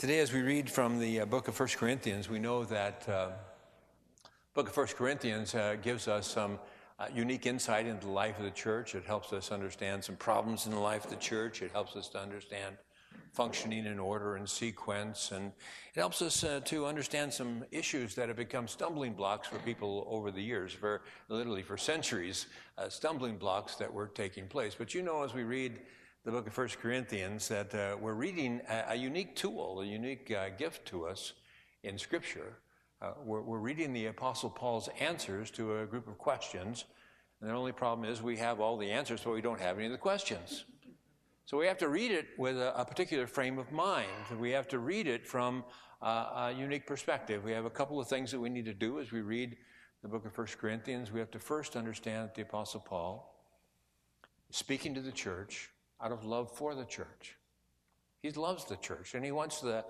Today, as we read from the book of 1 Corinthians, we know that book of 1 Corinthians gives us some unique insight into the life of the church. It helps us understand some problems in the life of the church. It helps us to understand functioning in order and sequence. And it helps us to understand some issues that have become stumbling blocks for people over the years, for literally for centuries, stumbling blocks that were taking place. But you know, as we read the book of 1 Corinthians, that we're reading a unique tool, a unique gift to us in Scripture. We're reading the Apostle Paul's answers to a group of questions, and the only problem is we have all the answers, but we don't have any of the questions. So we have to read it with a particular frame of mind. We have to read it from a unique perspective. We have a couple of things that we need to do as we read the book of 1 Corinthians. We have to first understand that the Apostle Paul is speaking to the church out of love for the church. He loves the church, and he wants the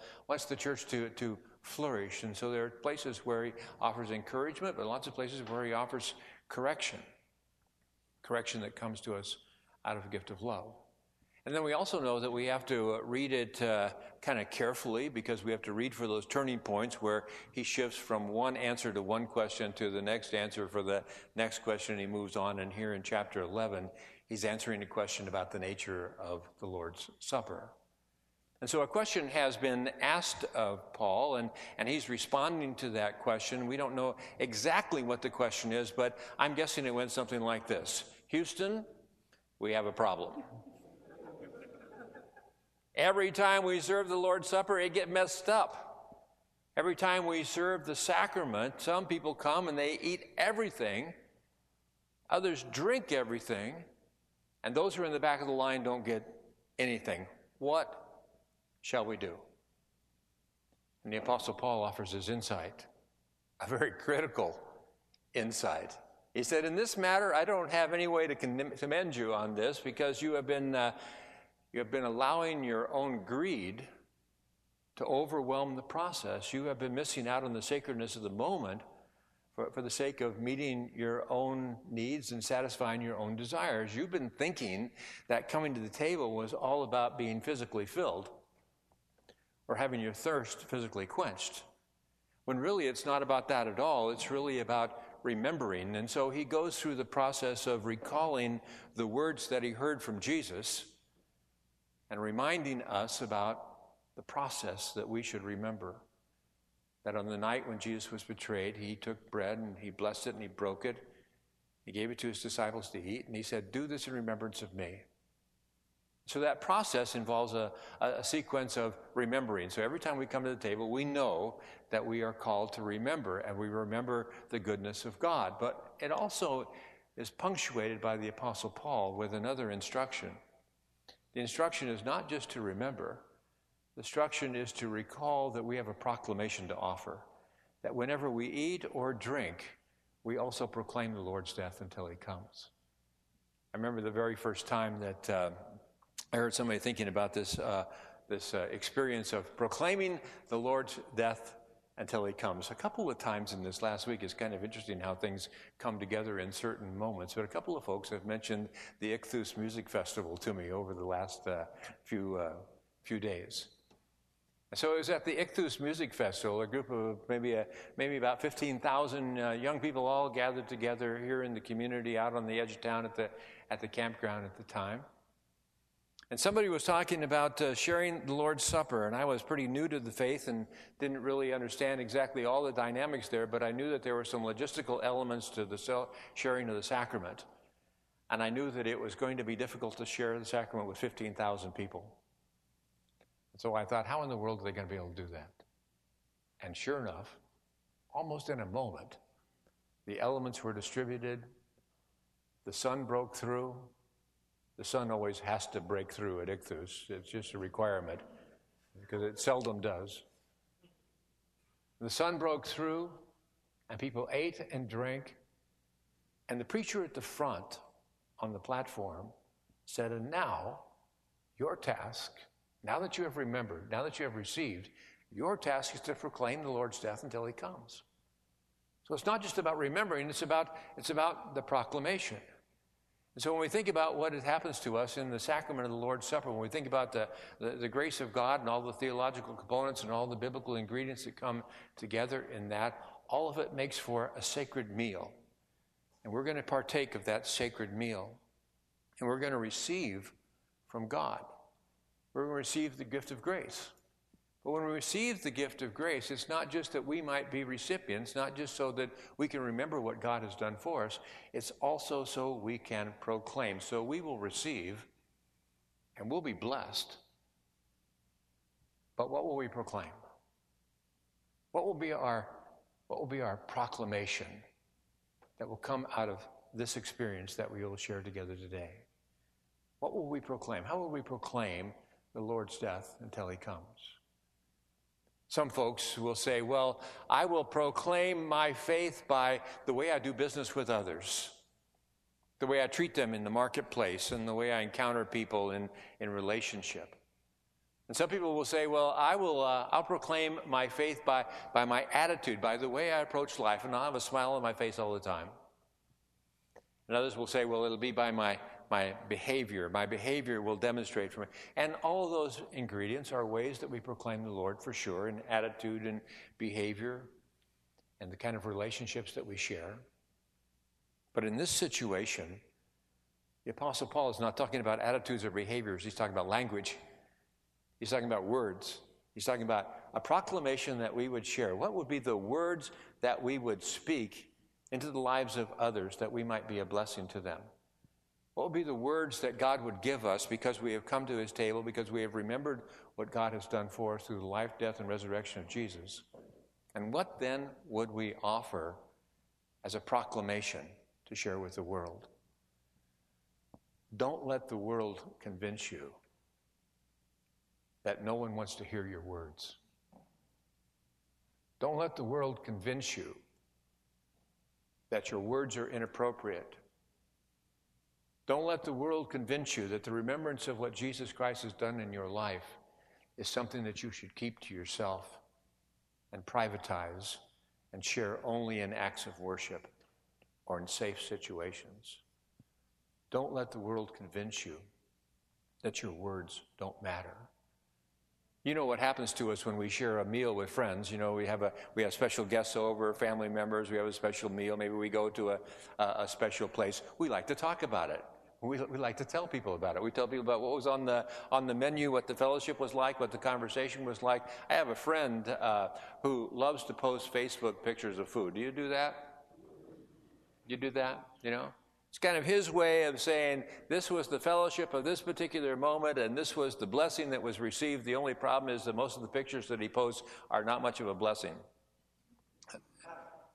church to flourish. And so there are places where he offers encouragement, but lots of places where he offers correction. Correction that comes to us out of a gift of love. And then we also know that we have to read it kind of carefully, because we have to read for those turning points where he shifts from one answer to one question to the next answer for the next question. He moves on, and here in chapter 11, he's answering a question about the nature of the Lord's Supper. And so a question has been asked of Paul, and he's responding to that question. We don't know exactly what the question is, but I'm guessing it went something like this. Houston, we have a problem. Every time we serve the Lord's Supper, it gets messed up. Every time we serve the sacrament, some people come and they eat everything. Others drink everything. And those who are in the back of the line don't get anything. What shall we do? And the Apostle Paul offers his insight, a very critical insight. He said, in this matter, I don't have any way to commend you on this, because you have been allowing your own greed to overwhelm the process. You have been missing out on the sacredness of the moment for the sake of meeting your own needs and satisfying your own desires. You've been thinking that coming to the table was all about being physically filled or having your thirst physically quenched, when really it's not about that at all. It's really about remembering. And so he goes through the process of recalling the words that he heard from Jesus and reminding us about the process that we should remember. That on the night when Jesus was betrayed, he took bread and he blessed it and he broke it. He gave it to his disciples to eat, and he said, do this in remembrance of me. So that process involves a sequence of remembering. So every time we come to the table, we know that we are called to remember, and we remember the goodness of God. But it also is punctuated by the Apostle Paul with another instruction. The instruction is not just to remember. The instruction is to recall that we have a proclamation to offer, that whenever we eat or drink, we also proclaim the Lord's death until he comes. I remember the very first time that I heard somebody thinking about this experience of proclaiming the Lord's death until he comes. A couple of times in this last week, it's kind of interesting how things come together in certain moments, but a couple of folks have mentioned the Ichthus Music Festival to me over the last few days. So it was at the Ichthus Music Festival, a group of maybe about 15,000 young people all gathered together here in the community, out on the edge of town at the campground at the time. And somebody was talking about sharing the Lord's Supper, and I was pretty new to the faith and didn't really understand exactly all the dynamics there, but I knew that there were some logistical elements to the sharing of the sacrament. And I knew that it was going to be difficult to share the sacrament with 15,000 people. So I thought, how in the world are they going to be able to do that? And sure enough, almost in a moment, the elements were distributed. The sun broke through. The sun always has to break through at Ichthus. It's just a requirement, because it seldom does. The sun broke through, and people ate and drank. And the preacher at the front on the platform said, and now your task, now that you have remembered, now that you have received, your task is to proclaim the Lord's death until he comes. So it's not just about remembering, it's about the proclamation. And so when we think about what happens to us in the sacrament of the Lord's Supper, when we think about the grace of God and all the theological components and all the biblical ingredients that come together in that, all of it makes for a sacred meal. And we're going to partake of that sacred meal. And we're going to receive from God. We're going to receive the gift of grace. But when we receive the gift of grace, it's not just that we might be recipients, not just so that we can remember what God has done for us, it's also so we can proclaim. So we will receive, and we'll be blessed. But what will we proclaim? What will be our proclamation that will come out of this experience that we will share together today? What will we proclaim? How will we proclaim the Lord's death until he comes? Some folks will say, well, I will proclaim my faith by the way I do business with others, the way I treat them in the marketplace, and the way I encounter people in relationship. And some people will say, well, I'll proclaim my faith by my attitude, by the way I approach life, and I'll have a smile on my face all the time. And others will say, well, it'll be by my behavior. My behavior will demonstrate for me. And all of those ingredients are ways that we proclaim the Lord for sure, in attitude and behavior and the kind of relationships that we share. But in this situation, the Apostle Paul is not talking about attitudes or behaviors. He's talking about language. He's talking about words. He's talking about a proclamation that we would share. What would be the words that we would speak into the lives of others that we might be a blessing to them? What will be the words that God would give us because we have come to his table, because we have remembered what God has done for us through the life, death, and resurrection of Jesus? And what then would we offer as a proclamation to share with the world? Don't let the world convince you that no one wants to hear your words. Don't let the world convince you that your words are inappropriate. Don't let the world convince you that the remembrance of what Jesus Christ has done in your life is something that you should keep to yourself and privatize and share only in acts of worship or in safe situations. Don't let the world convince you that your words don't matter. You know what happens to us when we share a meal with friends. You know, we have special guests over, family members. We have a special meal. Maybe we go to a special place. We like to talk about it. We like to tell people about it. We tell people about what was on the menu, what the fellowship was like, what the conversation was like. I have a friend who loves to post Facebook pictures of food. Do you do that? You do that, you know? It's kind of his way of saying, this was the fellowship of this particular moment, and this was the blessing that was received. The only problem is that most of the pictures that he posts are not much of a blessing.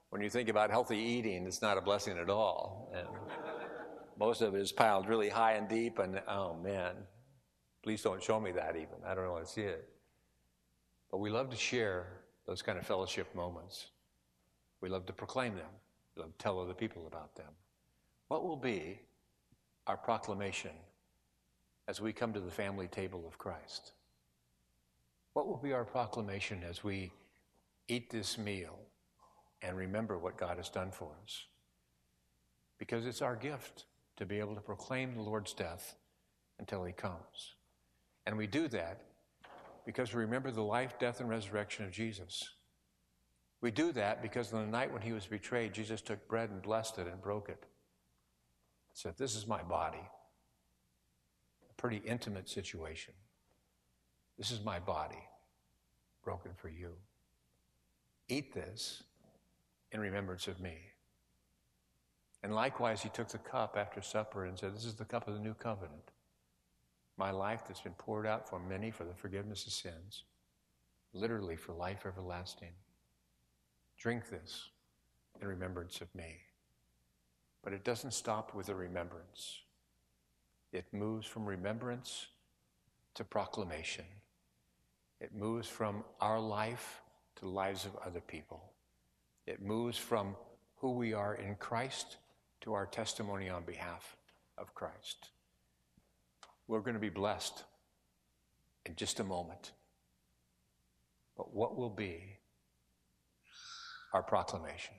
When you think about healthy eating, it's not a blessing at all. And most of it is piled really high and deep, and oh man, please don't show me that even. I don't want to see it. But we love to share those kind of fellowship moments. We love to proclaim them. We love to tell other people about them. What will be our proclamation as we come to the family table of Christ? What will be our proclamation as we eat this meal and remember what God has done for us? Because it's our gift to be able to proclaim the Lord's death until he comes. And we do that because we remember the life, death, and resurrection of Jesus. We do that because on the night when he was betrayed, Jesus took bread and blessed it and broke it. Said, this is my body. A pretty intimate situation. This is my body, broken for you. Eat this in remembrance of me. And likewise, he took the cup after supper and said, this is the cup of the new covenant. My life that's been poured out for many for the forgiveness of sins, literally for life everlasting. Drink this in remembrance of me. But it doesn't stop with a remembrance. It moves from remembrance to proclamation. It moves from our life to the lives of other people. It moves from who we are in Christ to our testimony on behalf of Christ. We're going to be blessed in just a moment. But what will be our proclamation?